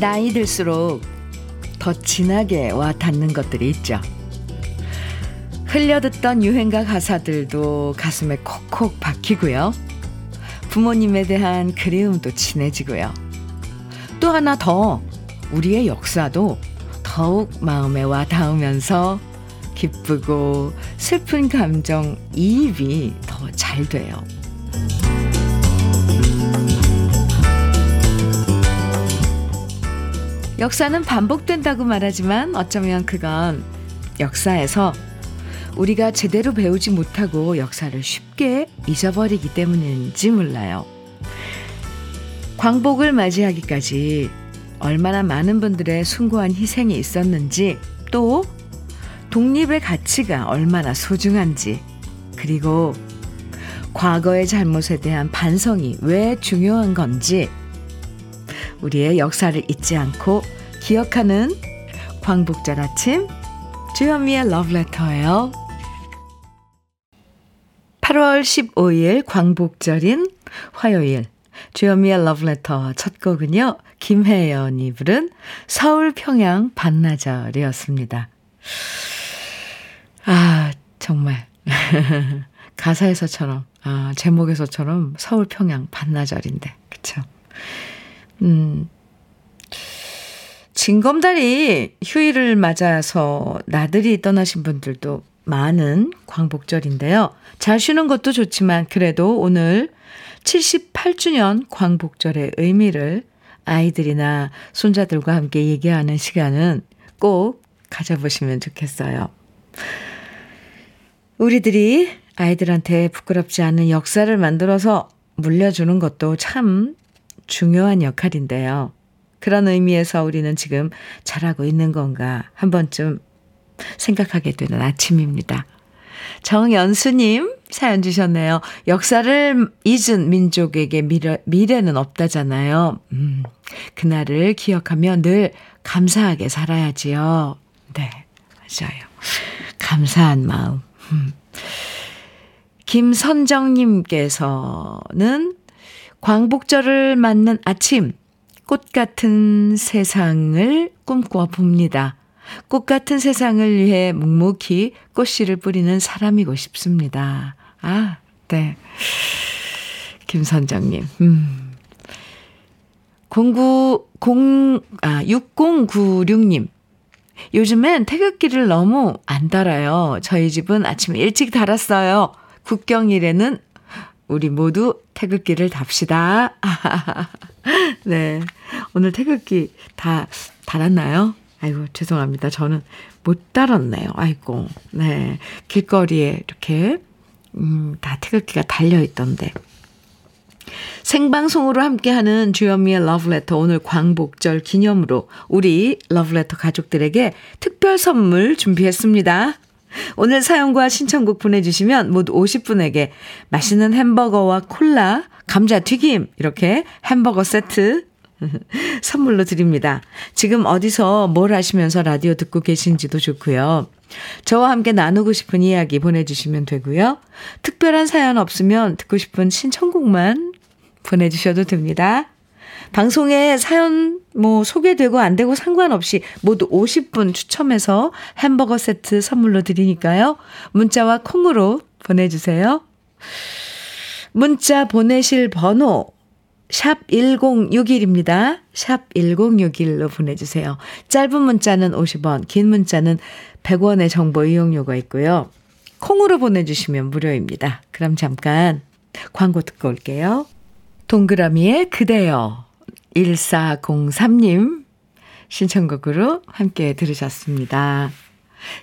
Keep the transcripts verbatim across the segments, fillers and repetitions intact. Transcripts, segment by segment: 나이 들수록 더 진하게 와 닿는 것들이 있죠. 흘려듣던 유행가 가사들도 가슴에 콕콕 박히고요. 부모님에 대한 그리움도 진해지고요. 또 하나 더, 우리의 역사도 더욱 마음에 와 닿으면서 기쁘고 슬픈 감정 이입이 더 잘 돼요. 역사는 반복된다고 말하지만 어쩌면 그건 역사에서 우리가 제대로 배우지 못하고 역사를 쉽게 잊어버리기 때문인지 몰라요. 광복을 맞이하기까지 얼마나 많은 분들의 숭고한 희생이 있었는지, 또 독립의 가치가 얼마나 소중한지, 그리고 과거의 잘못에 대한 반성이 왜 중요한 건지, 우리의 역사를 잊지 않고 기억하는 광복절 아침, 주현미의 러브레터예요. 팔월 십오일 광복절인 화요일, 주현미의 러브레터 첫 곡은요, 김혜연이 부른 서울 평양 반나절이었습니다. 아, 정말 가사에서처럼, 아, 제목에서처럼 서울 평양 반나절인데, 그쵸? 음, 징검다리 휴일을 맞아서 나들이 떠나신 분들도 많은 광복절인데요. 잘 쉬는 것도 좋지만 그래도 오늘 칠십팔 주년 광복절의 의미를 아이들이나 손자들과 함께 얘기하는 시간은 꼭 가져보시면 좋겠어요. 우리들이 아이들한테 부끄럽지 않은 역사를 만들어서 물려주는 것도 참 중요한 역할인데요. 그런 의미에서 우리는 지금 잘하고 있는 건가 한 번쯤 생각하게 되는 아침입니다. 정연수님 사연 주셨네요. 역사를 잊은 민족에게 미래, 미래는 없다잖아요. 음, 그날을 기억하며 늘 감사하게 살아야지요. 네, 맞아요. 감사한 마음. 음. 김선정님께서는 광복절을 맞는 아침, 꽃 같은 세상을 꿈꿔봅니다. 꽃 같은 세상을 위해 묵묵히 꽃씨를 뿌리는 사람이고 싶습니다. 아, 네. 김선정님. 음. 공구, 공, 아, 육공구육님. 요즘엔 태극기를 너무 안 달아요. 저희 집은 아침 일찍 달았어요. 국경일에는 우리 모두 태극기를 답시다. 네. 오늘 태극기 다 달았나요? 아이고, 죄송합니다. 저는 못 달았네요. 아이고, 네. 길거리에 이렇게, 음, 다 태극기가 달려있던데. 생방송으로 함께하는 주현미의 러브레터, 오늘 광복절 기념으로 우리 러브레터 가족들에게 특별 선물 준비했습니다. 오늘 사연과 신청곡 보내주시면 모두 오십 분에게 맛있는 햄버거와 콜라, 감자튀김 이렇게 햄버거 세트 선물로 드립니다. 지금 어디서 뭘 하시면서 라디오 듣고 계신지도 좋고요. 저와 함께 나누고 싶은 이야기 보내주시면 되고요. 특별한 사연 없으면 듣고 싶은 신청곡만 보내주셔도 됩니다. 방송에 사연 뭐 소개되고 안 되고 상관없이 모두 오십 분 추첨해서 햄버거 세트 선물로 드리니까요. 문자와 콩으로 보내주세요. 문자 보내실 번호 샵 일공육일입니다. 샵 일공육일로 보내주세요. 짧은 문자는 오십 원, 긴 문자는 백 원의 정보 이용료가 있고요. 콩으로 보내주시면 무료입니다. 그럼 잠깐 광고 듣고 올게요. 동그라미의 그대여, 일사공삼님 신청곡으로 함께 들으셨습니다.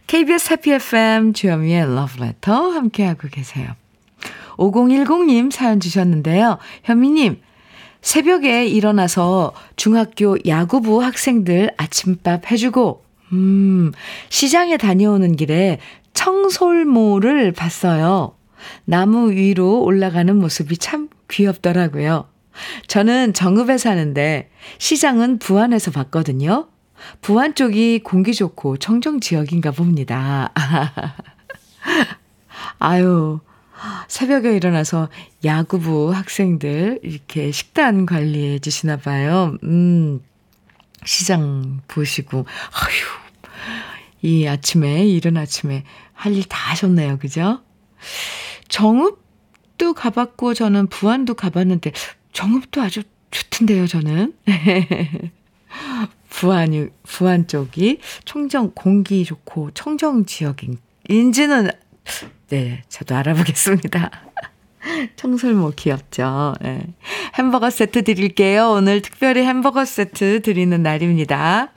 케이비에스 해피 에프엠 주현미의 러브레터 함께하고 계세요. 오공일공님 사연 주셨는데요. 현미님, 새벽에 일어나서 중학교 야구부 학생들 아침밥 해주고 음, 시장에 다녀오는 길에 청솔모를 봤어요. 나무 위로 올라가는 모습이 참 귀엽더라고요. 저는 정읍에 사는데 시장은 부안에서 봤거든요. 부안 쪽이 공기 좋고 청정 지역인가 봅니다. 아유, 새벽에 일어나서 야구부 학생들 이렇게 식단 관리해 주시나 봐요. 음, 시장 보시고, 아휴, 이 아침에, 이른 아침에 할 일 다 하셨네요. 그죠? 정읍도 가봤고, 저는 부안도 가봤는데, 정읍도 아주 좋던데요, 저는. 부안이, 부안 쪽이 청정, 공기 좋고, 청정 지역인지는, 네, 저도 알아보겠습니다. 청설모 귀엽죠. 네. 햄버거 세트 드릴게요. 오늘 특별히 햄버거 세트 드리는 날입니다.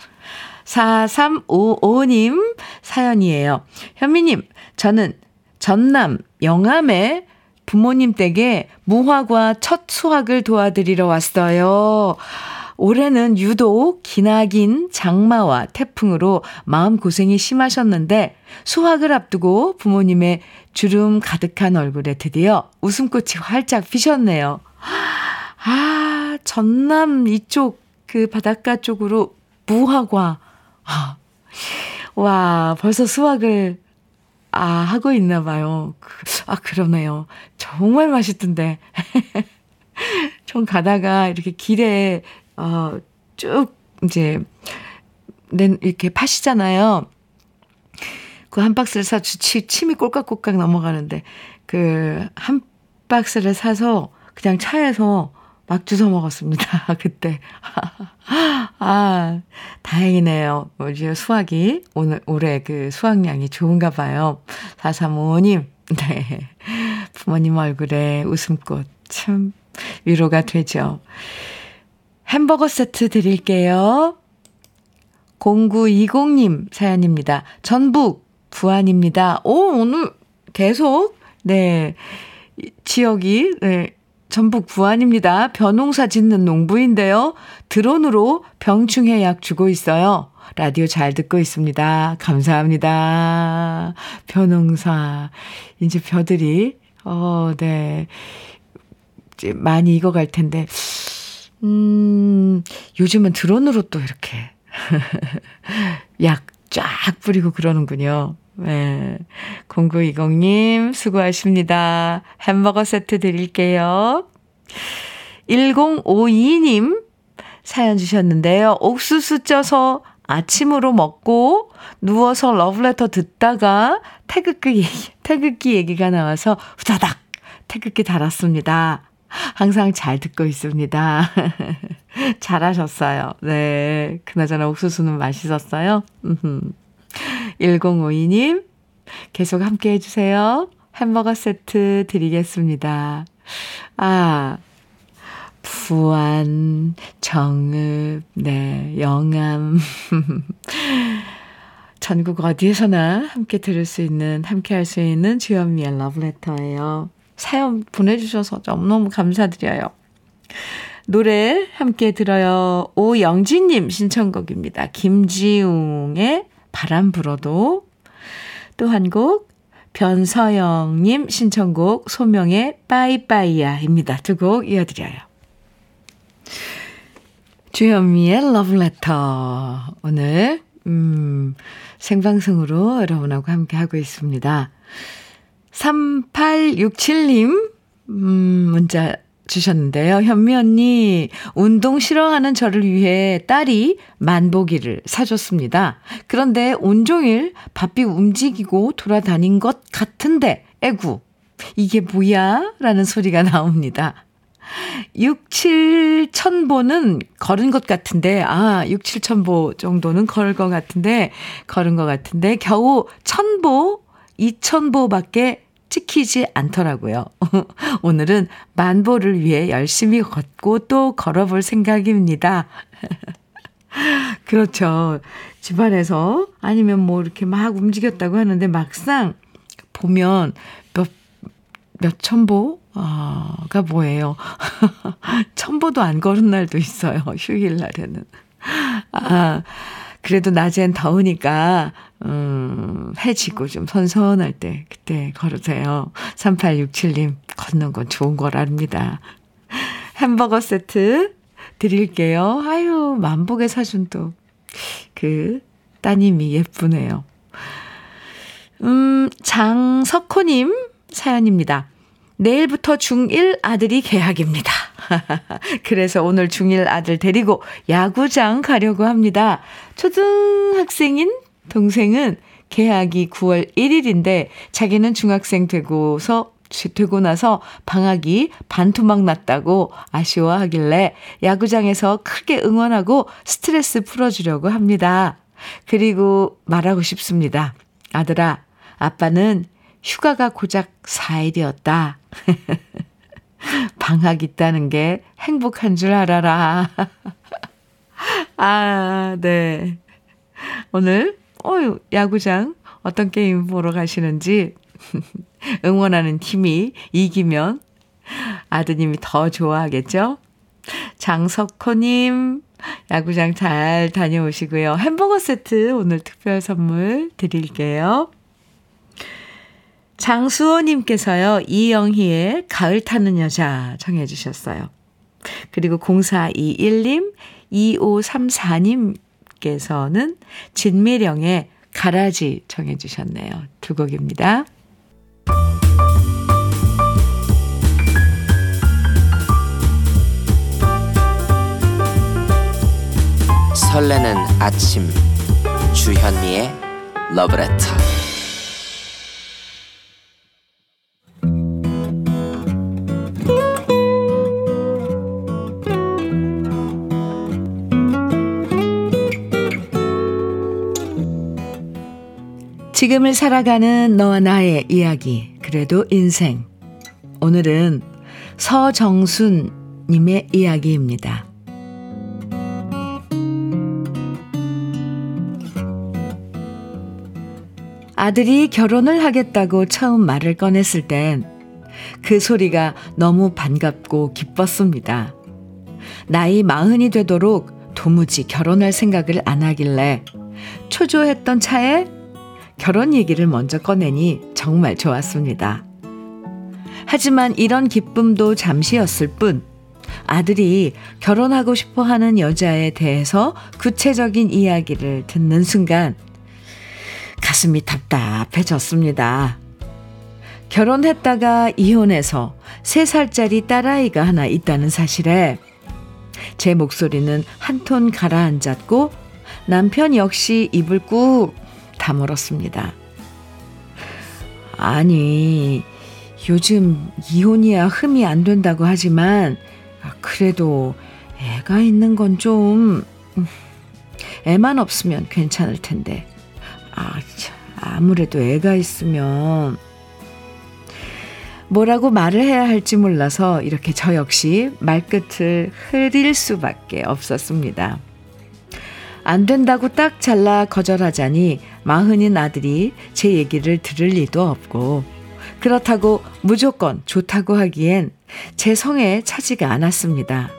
사삼오오 님 사연이에요. 현미님, 저는 전남 영암에 부모님 댁에 무화과 첫 수확을 도와드리러 왔어요. 올해는 유독 기나긴 장마와 태풍으로 마음고생이 심하셨는데 수확을 앞두고 부모님의 주름 가득한 얼굴에 드디어 웃음꽃이 활짝 피셨네요. 아, 전남 이쪽 그 바닷가 쪽으로 무화과. 와, 벌써 수확을 아, 하고 있나 봐요. 아, 그러네요. 정말 맛있던데. 전 가다가 이렇게 길에 어, 쭉 이제 이렇게 파시잖아요. 그 한 박스를 사주 침이 꼴깍꼴깍 넘어가는데 그 한 박스를 사서 그냥 차에서 막 주워 먹었습니다. 그때. 아, 다행이네요. 이제 수확이 오늘 올해 그 수확량이 좋은가 봐요. 사삼오오 님. 네. 부모님 얼굴에 웃음꽃 참 위로가 되죠. 햄버거 세트 드릴게요. 공구이공 님 사연입니다. 전북 부안입니다. 오, 오늘 계속, 네, 지역이, 네, 전북 부안입니다. 벼농사 짓는 농부인데요. 드론으로 병충해 약 주고 있어요. 라디오 잘 듣고 있습니다. 감사합니다. 벼농사. 이제 벼들이, 어, 네, 이제 많이 익어갈 텐데. 음, 요즘은 드론으로 또 이렇게 약 쫙 뿌리고 그러는군요. 네. 공구이공 님 수고하십니다. 햄버거 세트 드릴게요. 일공오이 님 사연 주셨는데요. 옥수수 쪄서 아침으로 먹고 누워서 러브레터 듣다가 태극기 얘기, 태극기 얘기가 나와서 후다닥 태극기 달았습니다. 항상 잘 듣고 있습니다. 잘하셨어요. 네. 그나저나 옥수수는 맛있었어요. 일공오이 님, 계속 함께 해주세요. 햄버거 세트 드리겠습니다. 아, 부안, 정읍, 네, 영암. 전국 어디에서나 함께 들을 수 있는, 함께 할 수 있는 주현미의 러브레터예요. 사연 보내주셔서 너무너무 감사드려요. 노래 함께 들어요. 오영진님 신청곡입니다. 김지웅의 바람 불어도. 또 한 곡 변서영님 신청곡 소명의 빠이빠이야입니다. 두 곡 이어드려요. 주현미의 러브레터. 오늘 음, 생방송으로 여러분하고 함께하고 있습니다. 삼팔육칠 님 음, 문자 주셨는데요. 현미 언니, 운동 싫어하는 저를 위해 딸이 만보기를 사줬습니다. 그런데 온종일 바삐 움직이고 돌아다닌 것 같은데 에구, 이게 뭐야? 라는 소리가 나옵니다. 육, 칠천 보는 걸은 것 같은데, 아, 육, 칠천 보 정도는 걸을 것 같은데, 걸은 것 같은데 겨우 천 보, 이천 보밖에 찍히지 않더라고요. 오늘은 만보를 위해 열심히 걷고 또 걸어볼 생각입니다. 그렇죠. 집안에서 아니면 뭐 이렇게 막 움직였다고 하는데 막상 보면 몇, 몇 천보가 뭐예요. 천보도 안 걸은 날도 있어요. 휴일 날에는. 아, 그래도 낮엔 더우니까 음, 해지고 좀 선선할 때 그때 걸으세요. 삼팔육칠 님, 걷는 건 좋은 걸 압니다. 햄버거 세트 드릴게요. 아유, 만복에 사준 또 그 따님이 예쁘네요. 음, 장석호님 사연입니다. 내일부터 중일 아들이 개학입니다. 그래서 오늘 중일 아들 데리고 야구장 가려고 합니다. 초등학생인 동생은 개학이 구월 일일인데 자기는 중학생 되고서 되고 나서 방학이 반토막 났다고 아쉬워하길래 야구장에서 크게 응원하고 스트레스 풀어주려고 합니다. 그리고 말하고 싶습니다. 아들아, 아빠는 휴가가 고작 사일이었다. 방학 있다는 게 행복한 줄 알아라. 아, 네. 오늘 어유 야구장 어떤 게임 보러 가시는지 응원하는 팀이 이기면 아드님이 더 좋아하겠죠? 장석호님, 야구장 잘 다녀오시고요. 햄버거 세트 오늘 특별 선물 드릴게요. 장수호님께서요, 이영희의 가을 타는 여자 청해 주셨어요. 그리고 공사이일님, 이오삼사님께서는 진미령의 가라지 청해 주셨네요. 두 곡입니다. 설레는 아침 주현미의 러브레터. 지금을 살아가는 너와 나의 이야기, 그래도 인생. 오늘은 서정순 님의 이야기입니다. 아들이 결혼을 하겠다고 처음 말을 꺼냈을 땐 그 소리가 너무 반갑고 기뻤습니다. 나이 마흔이 되도록 도무지 결혼할 생각을 안 하길래 초조했던 차에 결혼 얘기를 먼저 꺼내니 정말 좋았습니다. 하지만 이런 기쁨도 잠시였을 뿐 아들이 결혼하고 싶어하는 여자에 대해서 구체적인 이야기를 듣는 순간 가슴이 답답해졌습니다. 결혼했다가 이혼해서 세 살짜리 딸아이가 하나 있다는 사실에 제 목소리는 한 톤 가라앉았고 남편 역시 입을 꾹 다물었습니다. 아니, 요즘 이혼이야 흠이 안 된다고 하지만 그래도 애가 있는 건 좀, 애만 없으면 괜찮을 텐데 아, 아무래도 애가 있으면. 뭐라고 말을 해야 할지 몰라서 이렇게 저 역시 말끝을 흐릴 수밖에 없었습니다. 안 된다고 딱 잘라 거절하자니 마흔인 아들이 제 얘기를 들을 리도 없고 그렇다고 무조건 좋다고 하기엔 제 성에 차지가 않았습니다.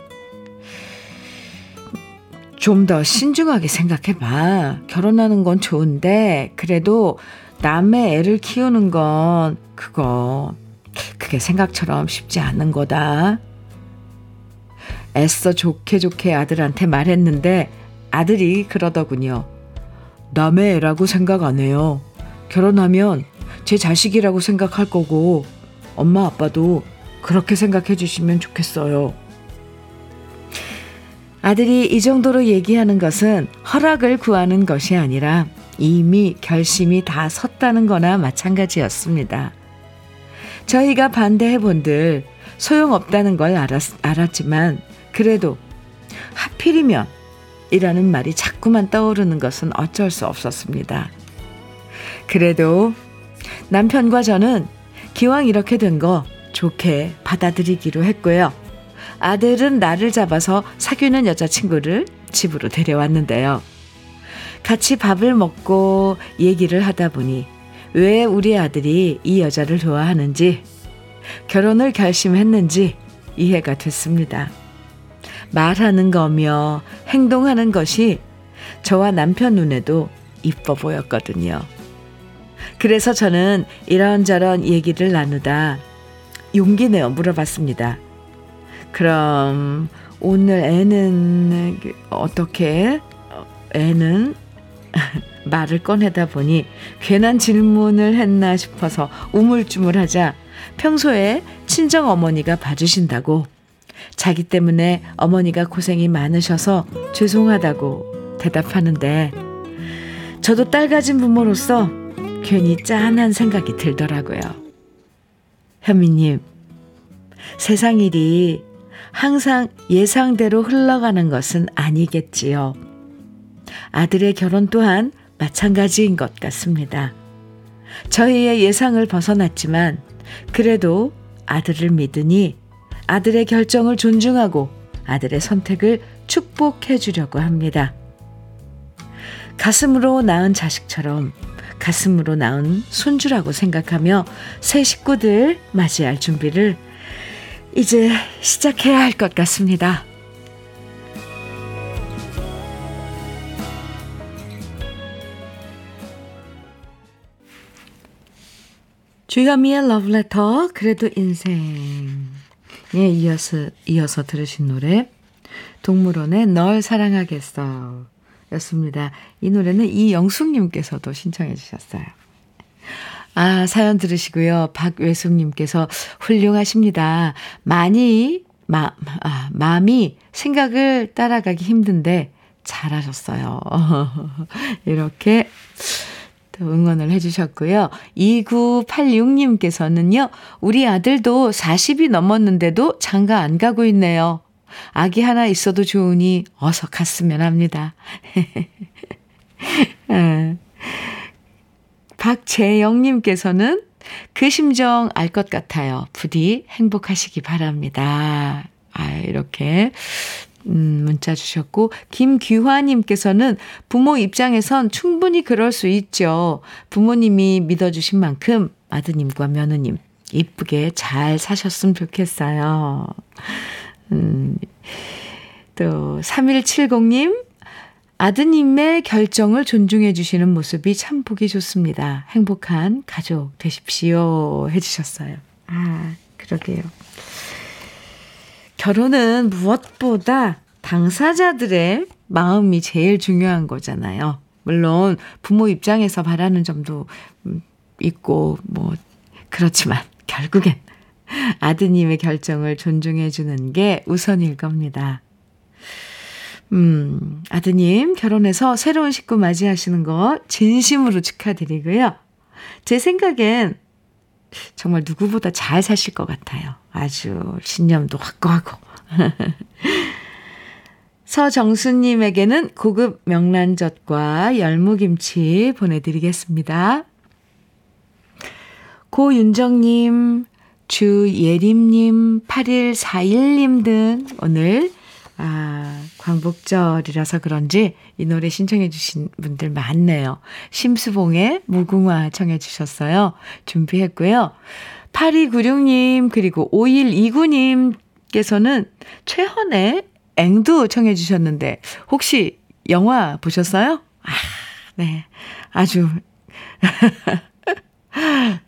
좀 더 신중하게 생각해봐. 결혼하는 건 좋은데 그래도 남의 애를 키우는 건 그거 그게 생각처럼 쉽지 않은 거다. 애써 좋게 좋게 아들한테 말했는데 아들이 그러더군요. 남의 애라고 생각 안 해요. 결혼하면 제 자식이라고 생각할 거고 엄마 아빠도 그렇게 생각해 주시면 좋겠어요. 아들이 이 정도로 얘기하는 것은 허락을 구하는 것이 아니라 이미 결심이 다 섰다는 거나 마찬가지였습니다. 저희가 반대해본들 소용없다는 걸 알았, 알았지만 그래도 하필이면 이라는 말이 자꾸만 떠오르는 것은 어쩔 수 없었습니다. 그래도 남편과 저는 기왕 이렇게 된 거 좋게 받아들이기로 했고요. 아들은 나를 잡아서 사귀는 여자친구를 집으로 데려왔는데요. 같이 밥을 먹고 얘기를 하다 보니 왜 우리 아들이 이 여자를 좋아하는지, 결혼을 결심했는지 이해가 됐습니다. 말하는 거며 행동하는 것이 저와 남편 눈에도 이뻐 보였거든요. 그래서 저는 이런저런 얘기를 나누다 용기 내어 물어봤습니다. 그럼 오늘 애는 어떻게? 애는 말을 꺼내다 보니 괜한 질문을 했나 싶어서 우물쭈물하자 평소에 친정 어머니가 봐주신다고, 자기 때문에 어머니가 고생이 많으셔서 죄송하다고 대답하는데, 저도 딸 가진 부모로서 괜히 짠한 생각이 들더라고요. 현미님, 세상 일이 항상 예상대로 흘러가는 것은 아니겠지요. 아들의 결혼 또한 마찬가지인 것 같습니다. 저희의 예상을 벗어났지만 그래도 아들을 믿으니 아들의 결정을 존중하고 아들의 선택을 축복해 주려고 합니다. 가슴으로 낳은 자식처럼 가슴으로 낳은 손주라고 생각하며 새 식구들 맞이할 준비를 이제 시작해야 할 것 같습니다. 주현미의 러브레터, 그래도 인생에 이어서, 이어서 들으신 노래 동물원의 널 사랑하겠어 였습니다. 이 노래는 이영숙님께서도 신청해 주셨어요. 아, 사연 들으시고요. 박외숙님께서 훌륭하십니다. 많이, 마, 아, 마음이 생각을 따라가기 힘든데 잘하셨어요. 이렇게 또 응원을 해주셨고요. 이구팔육님께서는요. 우리 아들도 사십이 넘었는데도 장가 안 가고 있네요. 아기 하나 있어도 좋으니 어서 갔으면 합니다. 박재영님께서는 그 심정 알 것 같아요. 부디 행복하시기 바랍니다. 아, 이렇게 음, 문자 주셨고, 김규화님께서는 부모 입장에선 충분히 그럴 수 있죠. 부모님이 믿어주신 만큼 아드님과 며느님 이쁘게 잘 사셨으면 좋겠어요. 음, 또 삼일칠공님, 아드님의 결정을 존중해 주시는 모습이 참 보기 좋습니다. 행복한 가족 되십시오 해주셨어요. 아, 그러게요. 결혼은 무엇보다 당사자들의 마음이 제일 중요한 거잖아요. 물론 부모 입장에서 바라는 점도 있고 뭐 그렇지만 결국엔 아드님의 결정을 존중해 주는 게 우선일 겁니다. 음, 아드님 결혼해서 새로운 식구 맞이하시는 거 진심으로 축하드리고요. 제 생각엔 정말 누구보다 잘 사실 것 같아요. 아주 신념도 확고하고. 서정수님에게는 고급 명란젓과 열무김치 보내드리겠습니다. 고윤정님, 주예림님, 팔일사일님 등 오늘 아, 광복절이라서 그런지 이 노래 신청해 주신 분들 많네요. 심수봉의 무궁화 청해 주셨어요. 준비했고요. 팔이구육님 그리고 오일이구님께서는 최헌의 앵두 청해 주셨는데 혹시 영화 보셨어요? 아, 네. 아주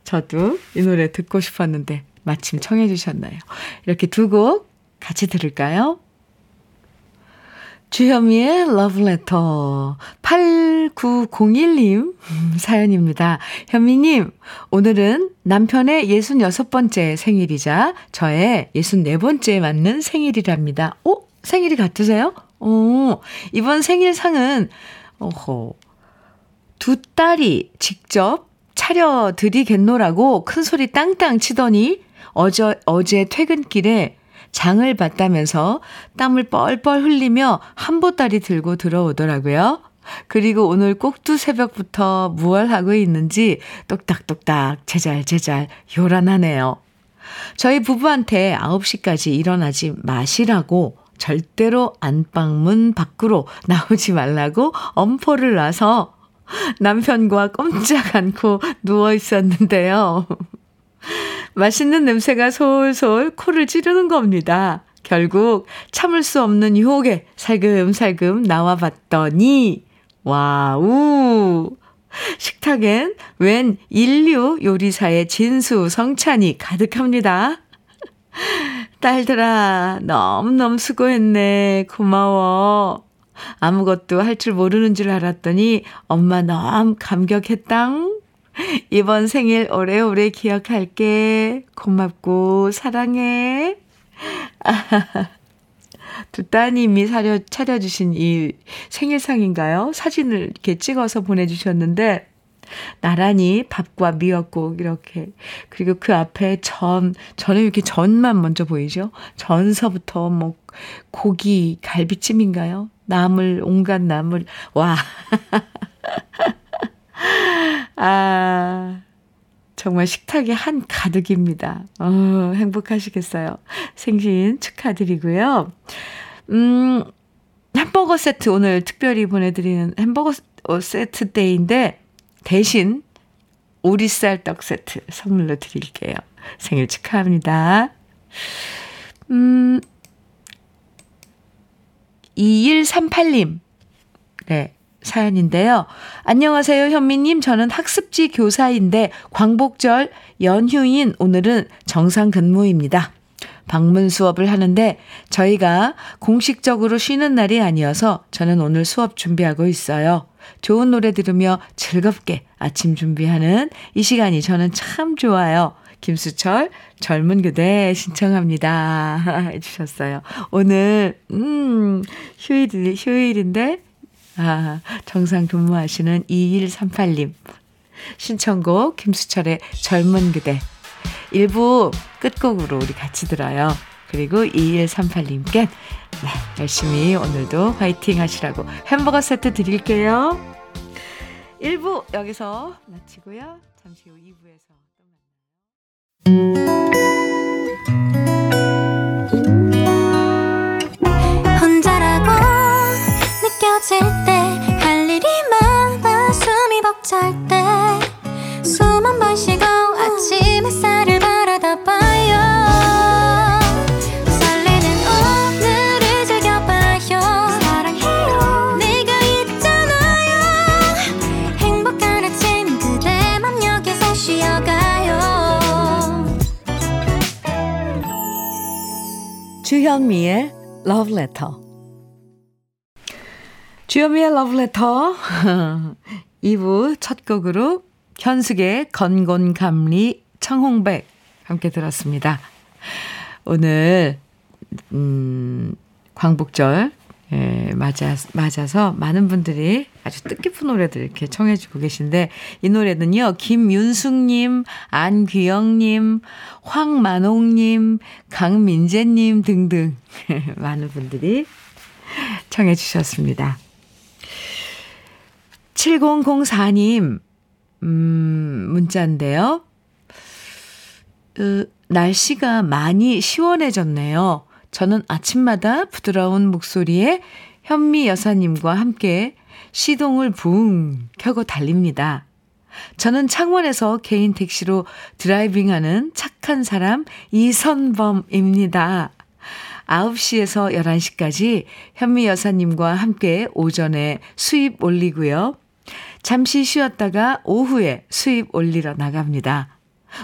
저도 이 노래 듣고 싶었는데 마침 청해 주셨나요? 이렇게 두 곡 같이 들을까요? 주현미의 러브레터. 팔구공일님 사연입니다. 현미님, 오늘은 남편의 예순여섯 번째 생일이자 저의 예순네 번째에 맞는 생일이랍니다. 오, 어? 생일이 같으세요? 오, 이번 생일상은 어허, 두 딸이 직접 차려드리겠노라고 큰소리 땅땅 치더니 어저, 어제 퇴근길에 장을 봤다면서 땀을 뻘뻘 흘리며 한보따리 들고 들어오더라고요. 그리고 오늘 꼭두 새벽부터 무얼 하고 있는지 똑딱똑딱 제잘제잘 요란하네요. 저희 부부한테 아홉 시까지 일어나지 마시라고, 절대로 안방문 밖으로 나오지 말라고 엄포를 놔서 남편과 꼼짝 않고 누워 있었는데요. 맛있는 냄새가 솔솔 코를 찌르는 겁니다. 결국 참을 수 없는 유혹에 살금살금 나와봤더니 와우! 식탁엔 웬 인류 요리사의 진수성찬이 가득합니다. 딸들아, 너무너무 수고했네. 고마워. 아무것도 할 줄 모르는 줄 알았더니 엄마 너무 감격했당. 이번 생일 오래오래 기억할게. 고맙고 사랑해. 아, 두 따님이 사려, 차려주신 이 생일상인가요? 사진을 이렇게 찍어서 보내주셨는데 나란히 밥과 미역국 이렇게, 그리고 그 앞에 전, 전에 이렇게 전만 먼저 보이죠? 전서부터 뭐 고기, 갈비찜인가요? 나물, 온갖 나물. 와. 아, 정말 식탁이 한 가득입니다. 어, 행복하시겠어요. 생신 축하드리고요. 음, 햄버거 세트, 오늘 특별히 보내드리는 햄버거 세트 데이인데 대신 오리쌀 떡 세트 선물로 드릴게요. 생일 축하합니다. 음, 이일삼팔 님. 네. 사연인데요. 안녕하세요, 현미님. 저는 학습지 교사인데 광복절 연휴인 오늘은 정상 근무입니다. 방문 수업을 하는데 저희가 공식적으로 쉬는 날이 아니어서 저는 오늘 수업 준비하고 있어요. 좋은 노래 들으며 즐겁게 아침 준비하는 이 시간이 저는 참 좋아요. 김수철 젊은 교대 신청합니다. 해주셨어요. 오늘 음, 휴일, 휴일인데 아, 정상 근무하시는 이일삼팔 님 신청곡 김수철의 젊은 그대 일부 끝곡으로 우리 같이 들어요. 그리고 이일삼팔 님께 네, 열심히 오늘도 화이팅 하시라고 햄버거 세트 드릴게요. 일부 여기서 마치고요. 잠시 후 이부에서 혼자라고 느껴질 때 할 일이 많아 숨이 벅찰 때 숨 한 번 쉬고 아침 햇살을 바라다 봐요. 설레는 오늘을 즐겨봐요. 사랑해요. 내가 있잖아요. 행복한 아침 그대 맘 여기서 쉬어가요. 주현미의 러브레터. 주현미의 러브레터 이 부 첫 곡으로 현숙의 건곤감리 청홍백 함께 들었습니다. 오늘 음, 광복절 예, 맞아, 맞아서 많은 분들이 아주 뜻깊은 노래들 이렇게 청해 주고 계신데 이 노래는요. 김윤숙님, 안귀영님, 황만옥님, 강민재님 등등 많은 분들이 청해 주셨습니다. 칠공공사 님 음, 문자인데요. 으, 날씨가 많이 시원해졌네요. 저는 아침마다 부드러운 목소리에 현미 여사님과 함께 시동을 붕 켜고 달립니다. 저는 창원에서 개인 택시로 드라이빙하는 착한 사람 이선범입니다. 아홉 시에서 열한 시까지 현미 여사님과 함께 오전에 수입 올리고요. 잠시 쉬었다가 오후에 수입 올리러 나갑니다.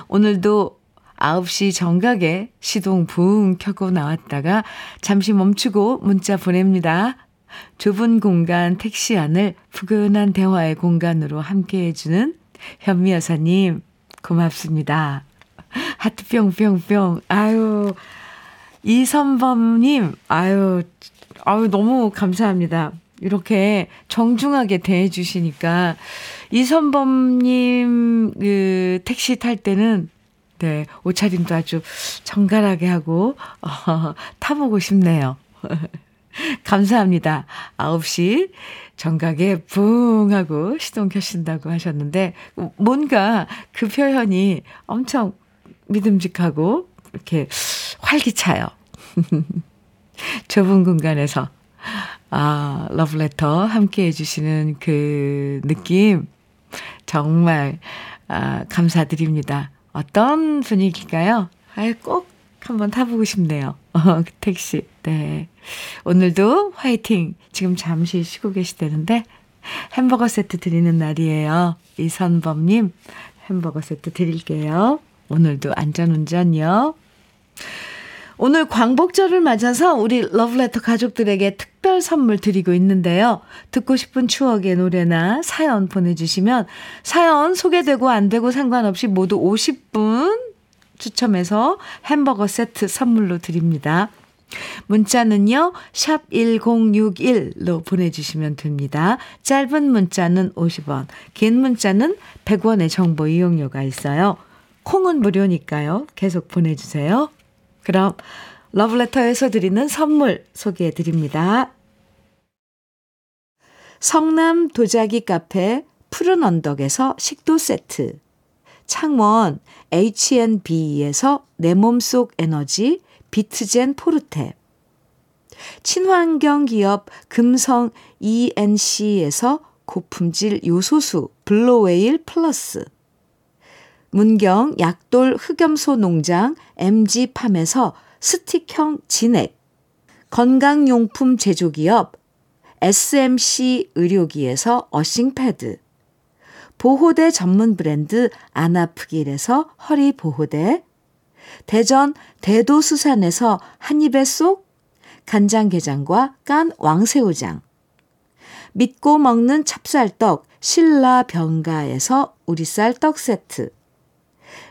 오늘도 아홉 시 정각에 시동 붕 켜고 나왔다가 잠시 멈추고 문자 보냅니다. 좁은 공간 택시 안을 푸근한 대화의 공간으로 함께해주는 현미 여사님 고맙습니다. 하트 뿅뿅뿅. 아유, 이선범님 아유, 아유 너무 감사합니다. 이렇게 정중하게 대해주시니까 이선범님 그 택시 탈 때는 네, 옷차림도 아주 정갈하게 하고 어, 타보고 싶네요. 감사합니다. 아홉 시 정각에 붕 하고 시동 켜신다고 하셨는데 뭔가 그 표현이 엄청 믿음직하고 이렇게 활기차요. 좁은 공간에서 아, 러브레터 함께 해주시는 그 느낌 정말 아, 감사드립니다. 어떤 분위기일까요? 아, 꼭 한번 타보고 싶네요. 어, 그 택시. 네, 오늘도 화이팅. 지금 잠시 쉬고 계시다는데 햄버거 세트 드리는 날이에요. 이선범님 햄버거 세트 드릴게요. 오늘도 안전운전요. 오늘 광복절을 맞아서 우리 러브레터 가족들에게 특별 특별 선물 드리고 있는데요. 듣고 싶은 추억의 노래나 사연 보내주시면 사연 소개되고 안 되고 상관없이 모두 오십 분 추첨해서 햄버거 세트 선물로 드립니다. 문자는요 샵 일공육일로 보내주시면 됩니다. 짧은 문자는 오십 원, 긴 문자는 백 원의 정보 이용료가 있어요. 콩은 무료니까요. 계속 보내주세요. 그럼 러브레터에서 드리는 선물 소개해드립니다. 성남 도자기 카페 푸른 언덕에서 식도 세트, 창원 에이치 앤 비에서 내 몸속 에너지 비트젠 포르테, 친환경 기업 금성 이엔씨에서 고품질 요소수 블루웨일 플러스, 문경 약돌 흑염소 농장 엠지팜에서 스틱형 진액, 건강용품 제조기업 에스엠씨 의료기에서 어싱패드, 보호대 전문 브랜드 안아프길에서 허리보호대, 대전 대도수산에서 한입에 쏙 간장게장과 깐 왕새우장, 믿고 먹는 찹쌀떡 신라병가에서 우리쌀떡 세트,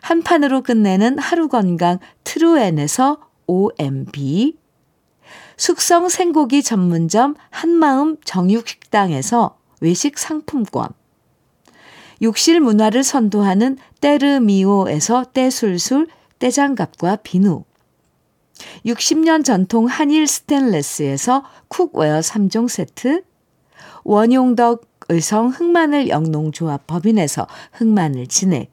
한 판으로 끝내는 하루 건강 트루엔에서 오엠비, 숙성 생고기 전문점 한마음 정육식당에서 외식 상품권, 욕실 문화를 선도하는 때르미오에서 때술술 때장갑과 비누, 육십 년 전통 한일 스테인레스에서 쿡웨어 삼 종 세트, 원용덕 의성 흑마늘 영농조합 법인에서 흑마늘 진액,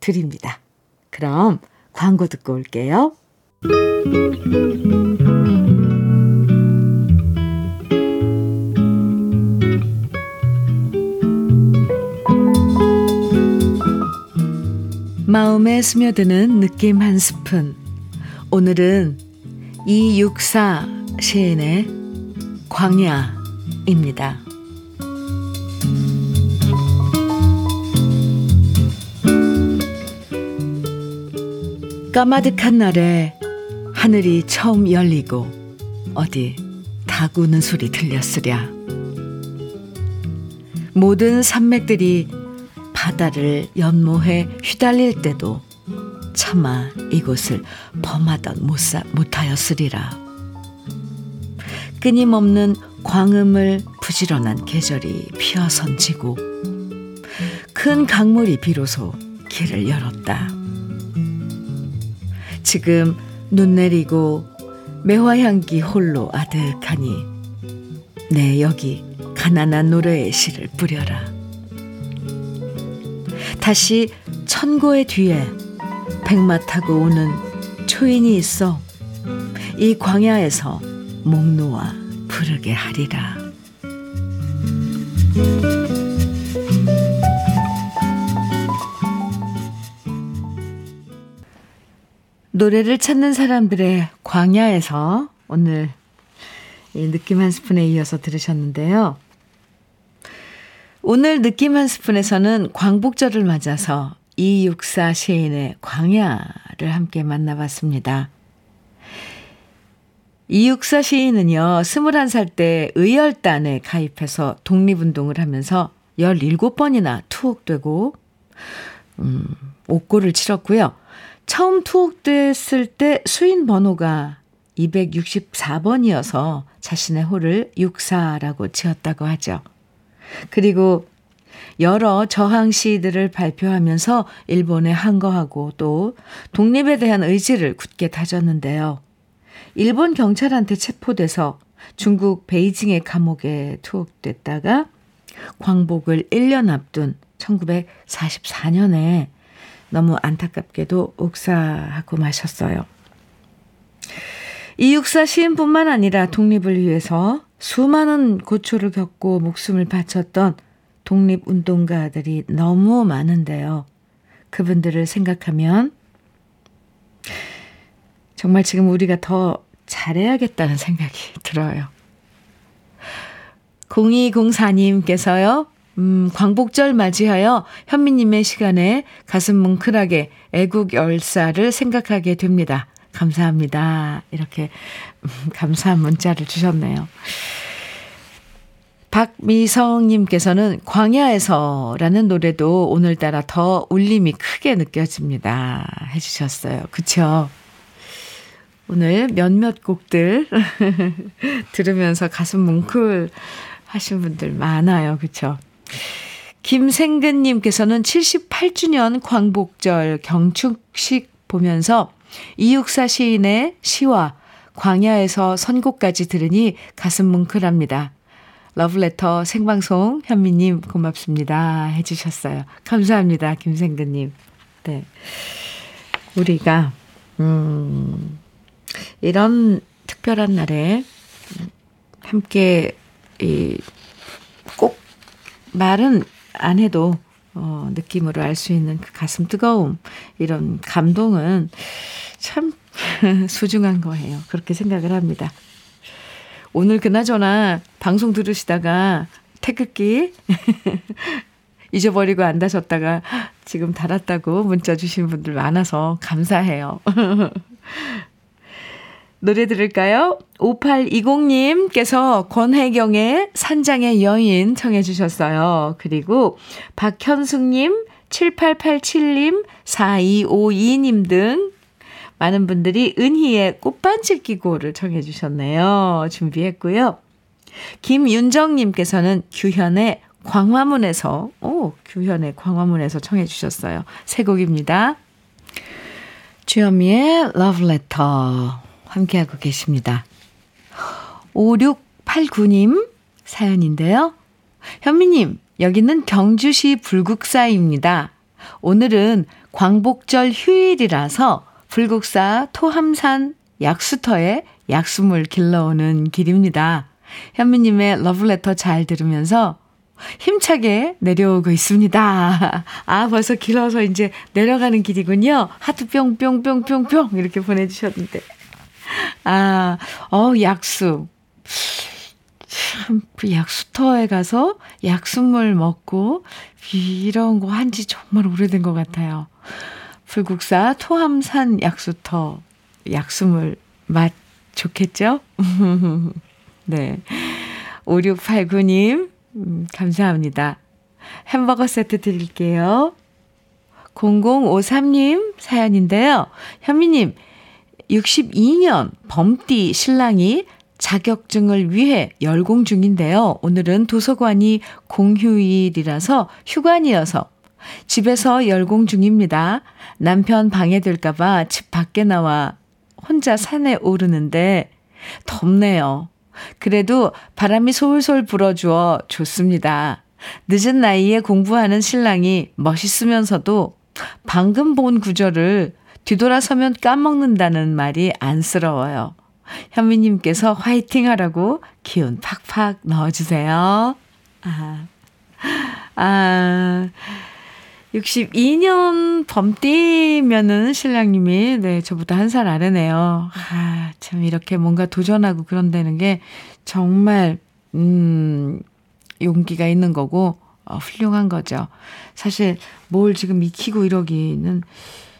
드립니다. 그럼 광고 듣고 올게요. 마음에 스며드는 느낌 한 스푼. 오늘은 이육사 시인의 광야입니다. 까마득한 날에 하늘이 처음 열리고 어디 다구는 소리 들렸으랴. 모든 산맥들이 바다를 연모해 휘달릴 때도 차마 이곳을 범하던 못하였으리라. 끊임없는 광음을 부지런한 계절이 피어선 지고 큰 강물이 비로소 길을 열었다. 지금 눈 내리고 매화향기 홀로 아득하니 내 여기 가난한 노래의 시를 뿌려라. 다시 천고의 뒤에 백마 타고 오는 초인이 있어 이 광야에서 목 놓아 부르게 하리라. 노래를 찾는 사람들의 광야에서 오늘 이 느낌 한 스푼에 이어서 들으셨는데요. 오늘 느낌 한 스푼에서는 광복절을 맞아서 이육사 시인의 광야를 함께 만나봤습니다. 이육사 시인은요, 스물한 살 때 의열단에 가입해서 독립운동을 하면서 열일곱 번이나 투옥되고 음, 옥고를 치렀고요. 처음 투옥됐을 때 수인 번호가 이백육십사 번이어서 자신의 호를 육사라고 지었다고 하죠. 그리고 여러 저항 시위들을 발표하면서 일본에 항거하고 또 독립에 대한 의지를 굳게 다졌는데요. 일본 경찰한테 체포돼서 중국 베이징의 감옥에 투옥됐다가 광복을 일 년 앞둔 천구백사십사 년에 너무 안타깝게도 옥사하고 마셨어요. 이 육사 시인뿐만 아니라 독립을 위해서 수많은 고초를 겪고 목숨을 바쳤던 독립운동가들이 너무 많은데요. 그분들을 생각하면 정말 지금 우리가 더 잘해야겠다는 생각이 들어요. 공이공사 님께서요. 음, 광복절 맞이하여 현미님의 시간에 가슴 뭉클하게 애국 열사를 생각하게 됩니다. 감사합니다. 이렇게 감사한 문자를 주셨네요. 박미성님께서는 광야에서라는 노래도 오늘따라 더 울림이 크게 느껴집니다. 해주셨어요. 그쵸? 오늘 몇몇 곡들 들으면서 가슴 뭉클 하신 분들 많아요. 그쵸? 김생근님께서는 칠십팔 주년 광복절 경축식 보면서 이육사 시인의 시와 광야에서 선곡까지 들으니 가슴 뭉클합니다. 러브레터 생방송 현미님 고맙습니다 해주셨어요. 감사합니다 김생근님. 네, 우리가 음, 이런 특별한 날에 함께 이, 꼭 말은 안 해도 어, 느낌으로 알 수 있는 그 가슴 뜨거움, 이런 감동은 참 소중한 거예요. 그렇게 생각을 합니다. 오늘 그나저나 방송 들으시다가 태극기 잊어버리고 안 다셨다가 지금 달았다고 문자 주신 분들 많아서 감사해요. 노래 들을까요? 오팔이공 님께서 권혜경의 산장의 여인 청해 주셨어요. 그리고 박현숙님, 칠팔팔칠 님, 사이오이 님 등 많은 분들이 은희의 꽃반지 끼고를 청해 주셨네요. 준비했고요. 김윤정님께서는 규현의 광화문에서, 오, 규현의 광화문에서 청해 주셨어요. 새 곡입니다. 주현미의 러브레터 함께하고 계십니다. 오육팔구 님 사연인데요. 현미님, 여기는 경주시 불국사입니다. 오늘은 광복절 휴일이라서 불국사 토함산 약수터에 약수물 길러오는 길입니다. 현미님의 러브레터 잘 들으면서 힘차게 내려오고 있습니다. 아, 벌써 길어서 이제 내려가는 길이군요. 하트 뿅뿅뿅뿅뿅 이렇게 보내주셨는데. 아, 어, 약수. 참, 약수터에 가서 약수물 먹고, 이런 거 한 지 정말 오래된 것 같아요. 불국사 토함산 약수터, 약수물 맛 좋겠죠? 네. 오육팔구 님, 음, 감사합니다. 햄버거 세트 드릴게요. 공공오삼 님 사연인데요. 현미님, 육십이 년 범띠 신랑이 자격증을 위해 열공 중인데요. 오늘은 도서관이 공휴일이라서 휴관이어서 집에서 열공 중입니다. 남편 방해될까봐 집 밖에 나와 혼자 산에 오르는데 덥네요. 그래도 바람이 솔솔 불어주어 좋습니다. 늦은 나이에 공부하는 신랑이 멋있으면서도 방금 본 구절을 뒤돌아서면 까먹는다는 말이 안쓰러워요. 현미님께서 화이팅 하라고 기운 팍팍 넣어주세요. 아, 아 육십이 년 범띠면은 신랑님이, 네, 저보다 한 살 아래네요. 아, 참 이렇게 뭔가 도전하고 그런다는 게 정말, 음, 용기가 있는 거고, 어, 훌륭한 거죠. 사실 뭘 지금 익히고 이러기는,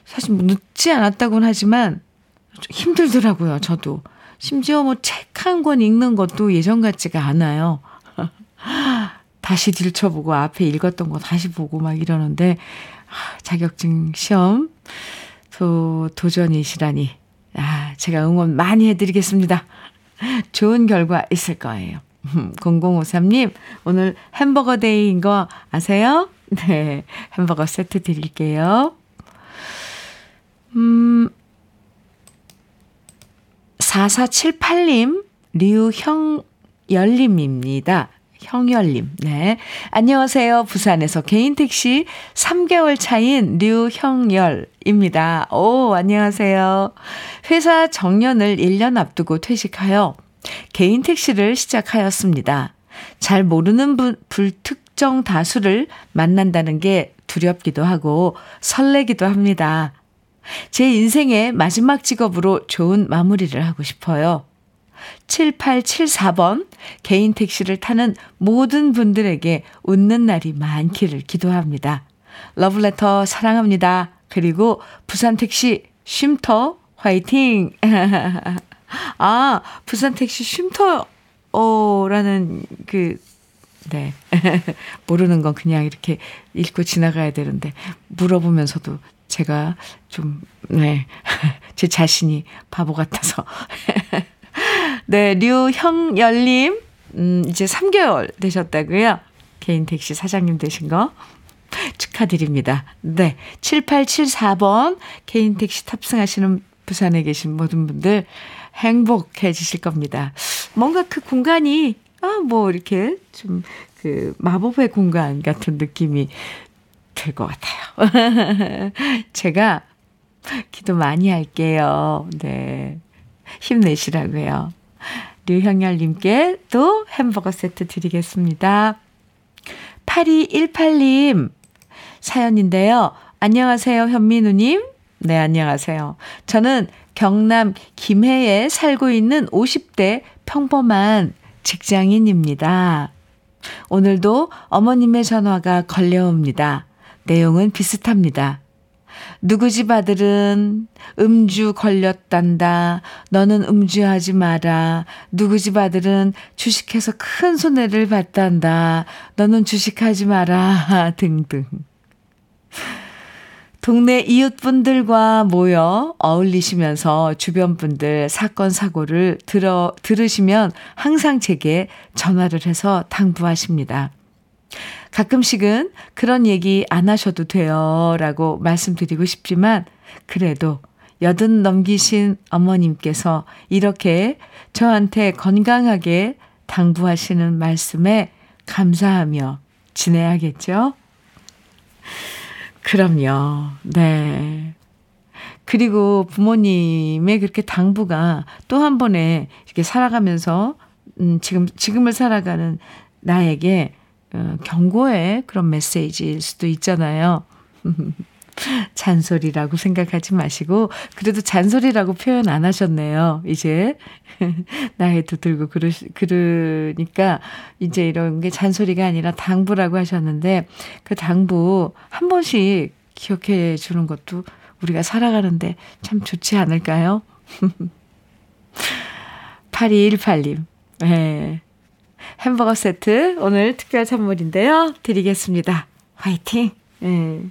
사실 뭐 늦지 않았다고는 하지만 힘들더라고요. 저도 심지어 뭐 책 한 권 읽는 것도 예전 같지가 않아요. 다시 들춰보고 앞에 읽었던 거 다시 보고 막 이러는데, 자격증 시험 또 도전이시라니 아, 제가 응원 많이 해드리겠습니다. 좋은 결과 있을 거예요. 공공오삼 님, 오늘 햄버거 데이인 거 아세요? 네, 햄버거 세트 드릴게요. 음, 사사칠팔 님, 류형열님입니다. 형열님, 네. 안녕하세요. 부산에서 개인택시 삼 개월 차인 류형열입니다. 오, 안녕하세요. 회사 정년을 일 년 앞두고 퇴직하여 개인택시를 시작하였습니다. 잘 모르는 분, 불특정 다수를 만난다는 게 두렵기도 하고 설레기도 합니다. 제 인생의 마지막 직업으로 좋은 마무리를 하고 싶어요. 칠팔칠사 번 개인 택시를 타는 모든 분들에게 웃는 날이 많기를 기도합니다. 러브레터 사랑합니다. 그리고 부산택시 쉼터 화이팅. 아, 부산택시 쉼터 어, 라는 그 네. 모르는 건 그냥 이렇게 읽고 지나가야 되는데 물어보면서도 제가 좀 네. 제 자신이 바보 같아서 네, 류형열님, 음, 이제 삼 개월 되셨다고요? 개인 택시 사장님 되신 거 축하드립니다. 네, 칠팔칠사 번 개인 택시 탑승하시는 부산에 계신 모든 분들 행복해지실 겁니다. 뭔가 그 공간이, 아, 뭐, 이렇게 좀 그 마법의 공간 같은 느낌이 들 것 같아요. 제가 기도 많이 할게요. 네. 힘내시라고요. 류형열님께 또 햄버거 세트 드리겠습니다. 팔이일팔 님 사연인데요. 안녕하세요, 현민우님. 네, 안녕하세요. 저는 경남 김해에 살고 있는 오십 대 평범한 직장인입니다. 오늘도 어머님의 전화가 걸려옵니다. 내용은 비슷합니다. 누구 집 아들은 음주 걸렸단다. 너는 음주하지 마라. 누구 집 아들은 주식해서 큰 손해를 봤단다. 너는 주식하지 마라. 등등. 동네 이웃분들과 모여 어울리시면서 주변 분들 사건 사고를 들어, 들으시면 항상 제게 전화를 해서 당부하십니다. 가끔씩은 그런 얘기 안 하셔도 돼요 라고 말씀드리고 싶지만 그래도 여든 넘기신 어머님께서 이렇게 저한테 건강하게 당부하시는 말씀에 감사하며 지내야겠죠? 그럼요. 네. 그리고 부모님의 그렇게 당부가 또 한 번에 이렇게 살아가면서 음, 지금, 지금을 살아가는 나에게 경고의 그런 메시지일 수도 있잖아요. 잔소리라고 생각하지 마시고 그래도 잔소리라고 표현 안 하셨네요. 이제 나이도 들고 그러, 그러니까 이제 이런 게 잔소리가 아니라 당부라고 하셨는데 그 당부 한 번씩 기억해 주는 것도 우리가 살아가는데 참 좋지 않을까요? 팔이일팔 님 네. 햄버거 세트 오늘 특별 선물인데요. 드리겠습니다. 화이팅! 네.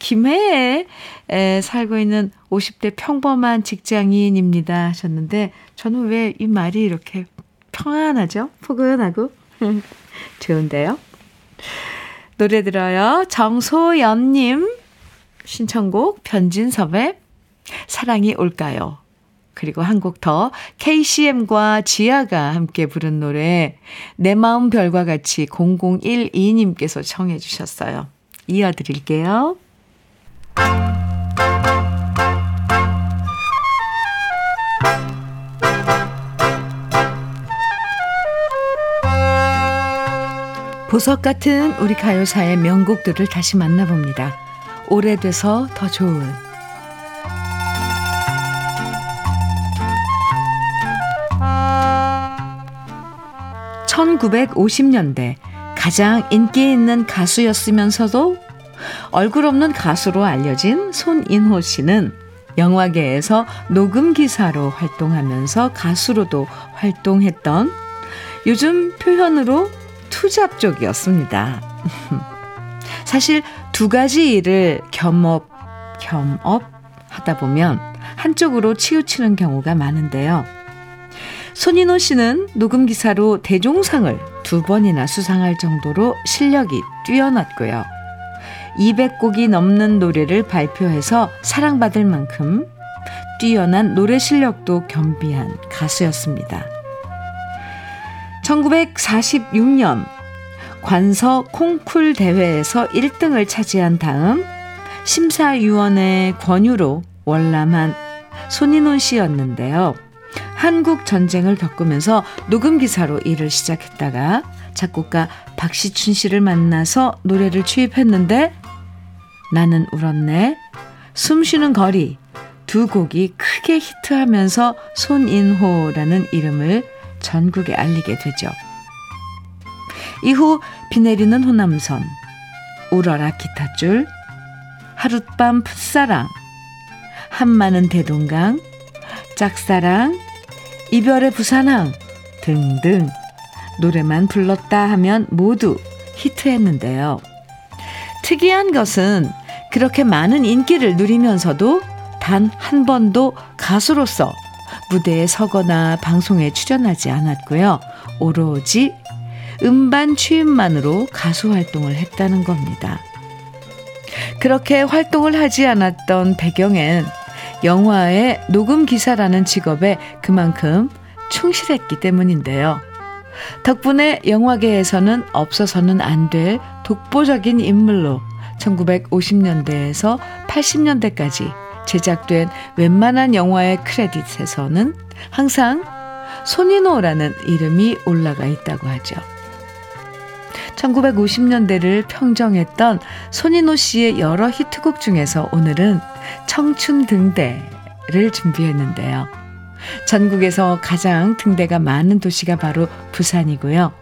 김해에 에, 살고 있는 오십 대 평범한 직장인입니다 하셨는데 저는 왜 이 말이 이렇게 평안하죠? 포근하고 좋은데요. 노래 들어요. 정소연님 신청곡 변진섭의 사랑이 올까요? 그리고 한 곡 더 케이씨엠과 지아가 함께 부른 노래 내 마음 별과 같이 공공일이 님께서 청해 주셨어요. 이어드릴게요. 보석 같은 우리 가요사의 명곡들을 다시 만나봅니다. 오래돼서 더 좋은 천구백오십 년대 가장 인기 있는 가수였으면서도 얼굴 없는 가수로 알려진 손인호 씨는 영화계에서 녹음기사로 활동하면서 가수로도 활동했던 요즘 표현으로 투잡족이었습니다. 사실 두 가지 일을 겸업, 겸업 하다 보면 한쪽으로 치우치는 경우가 많은데요. 손인호 씨는 녹음기사로 대종상을 두 번이나 수상할 정도로 실력이 뛰어났고요. 이백 곡이 넘는 노래를 발표해서 사랑받을 만큼 뛰어난 노래 실력도 겸비한 가수였습니다. 천구백사십육 년 관서 콩쿨 대회에서 일 등을 차지한 다음 심사위원의 권유로 월남한 손인호 씨였는데요. 한국 전쟁을 겪으면서 녹음기사로 일을 시작했다가 작곡가 박시춘 씨를 만나서 노래를 취입했는데 나는 울었네, 숨쉬는 거리 두 곡이 크게 히트하면서 손인호라는 이름을 전국에 알리게 되죠. 이후 비 내리는 호남선, 울어라 기타줄, 하룻밤 풋사랑, 한마는 대동강, 짝사랑, 이별의 부산항 등등 노래만 불렀다 하면 모두 히트했는데요. 특이한 것은 그렇게 많은 인기를 누리면서도 단 한 번도 가수로서 무대에 서거나 방송에 출연하지 않았고요. 오로지 음반 취입만으로 가수 활동을 했다는 겁니다. 그렇게 활동을 하지 않았던 배경엔 영화의 녹음기사라는 직업에 그만큼 충실했기 때문인데요. 덕분에 영화계에서는 없어서는 안 될 독보적인 인물로 천구백오십 년대에서 팔십 년대까지 제작된 웬만한 영화의 크레딧에서는 항상 손인호라는 이름이 올라가 있다고 하죠. 천구백오십 년대를 평정했던 손인호 씨의 여러 히트곡 중에서 오늘은 청춘 등대를 준비했는데요. 전국에서 가장 등대가 많은 도시가 바로 부산이고요.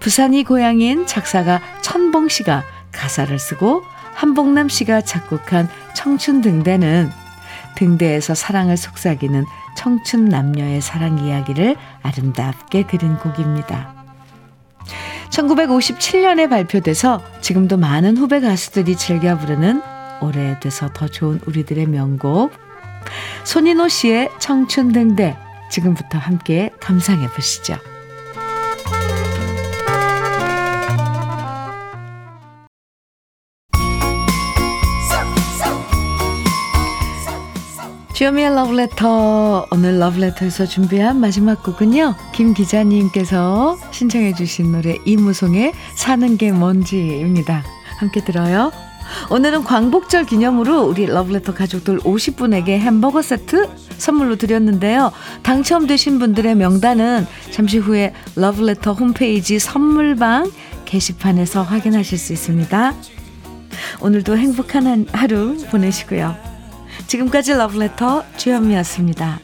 부산이 고향인 작사가 천봉 씨가 가사를 쓰고 한복남 씨가 작곡한 청춘 등대는 등대에서 사랑을 속삭이는 청춘 남녀의 사랑 이야기를 아름답게 그린 곡입니다. 천구백오십칠 년에 발표돼서 지금도 많은 후배 가수들이 즐겨 부르는 오래돼서 더 좋은 우리들의 명곡 손인호 씨의 청춘 등대, 지금부터 함께 감상해 보시죠. 주현미의 러브레터, 오늘 러브레터에서 준비한 마지막 곡은요, 김 기자님께서 신청해 주신 노래 이무송의 사는 게 뭔지입니다. 함께 들어요. 오늘은 광복절 기념으로 우리 러브레터 가족들 오십 분에게 햄버거 세트 선물로 드렸는데요. 당첨되신 분들의 명단은 잠시 후에 러브레터 홈페이지 선물방 게시판에서 확인하실 수 있습니다. 오늘도 행복한 하루 보내시고요. 지금까지 러브레터 주현미였습니다.